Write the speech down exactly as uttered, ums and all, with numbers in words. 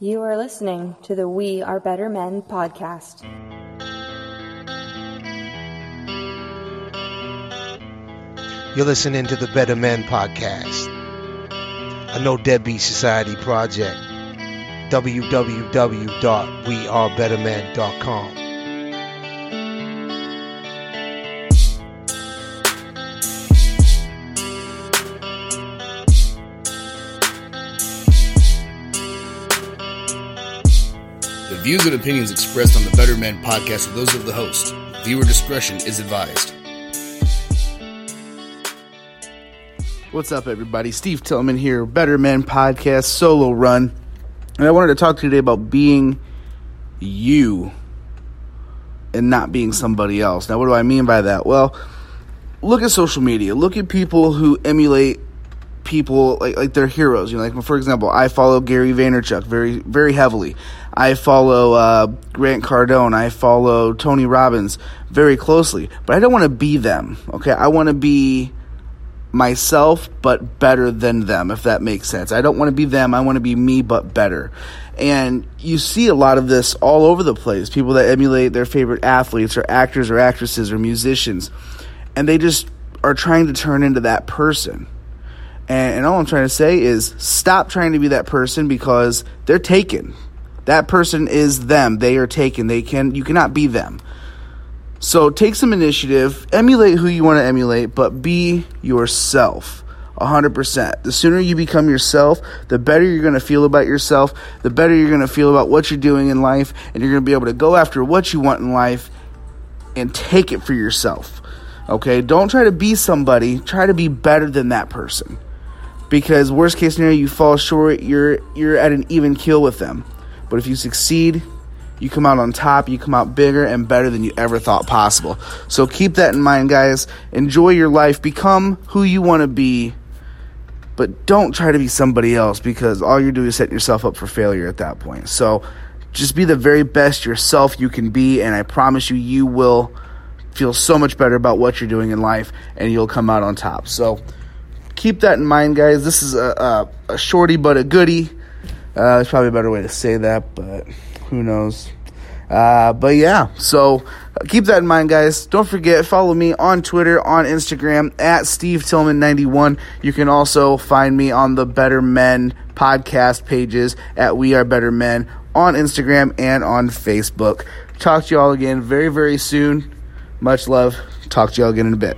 You are listening to the We Are Better Men podcast. You're listening to the Better Men podcast, a No Deadbeat Society project. w w w dot we are better men dot com. The views and opinions expressed on the Better Men podcast are those of the host. Viewer discretion is advised. What's up, everybody? Steve Tillman here, Better Men podcast solo run. And I wanted to talk to you today about being you and not being somebody else. Now, what do I mean by that? Well, look at social media. Look at people who emulate people like, like they're heroes. You know, like, for example, I follow Gary Vaynerchuk very, very heavily. I follow uh, Grant Cardone. I follow Tony Robbins very closely. But I don't want to be them, okay? I want to be myself, but better than them, if that makes sense. I don't want to be them. I want to be me, but better. And you see a lot of this all over the place. People that emulate their favorite athletes or actors or actresses or musicians, and they just are trying to turn into that person. And, and all I'm trying to say is stop trying to be that person, because they're taken. That person is them. They are taken. They can. You cannot be them. So take some initiative, emulate who you want to emulate, but be yourself one hundred percent. The sooner you become yourself, the better you're going to feel about yourself, the better you're going to feel about what you're doing in life, and you're going to be able to go after what you want in life and take it for yourself, okay? Don't try to be somebody. Try to be better than that person, because worst case scenario, you fall short, you're you're at an even keel with them. But if you succeed, you come out on top, you come out bigger and better than you ever thought possible. So keep that in mind, guys. Enjoy your life. Become who you want to be, but don't try to be somebody else, because all you're doing is setting yourself up for failure at that point. So just be the very best yourself you can be, and I promise you, you will feel so much better about what you're doing in life, and you'll come out on top. So keep that in mind, guys. This is a, a, a shorty but a goodie. Uh, there's probably a better way to say that, but who knows? Uh, but yeah, so keep that in mind, guys. Don't forget, follow me on Twitter, on Instagram, at Steve Tillman ninety-one. You can also find me on the Better Men podcast pages at We Are Better Men on Instagram and on Facebook. Talk to you all again very, very soon. Much love. Talk to you all again in a bit.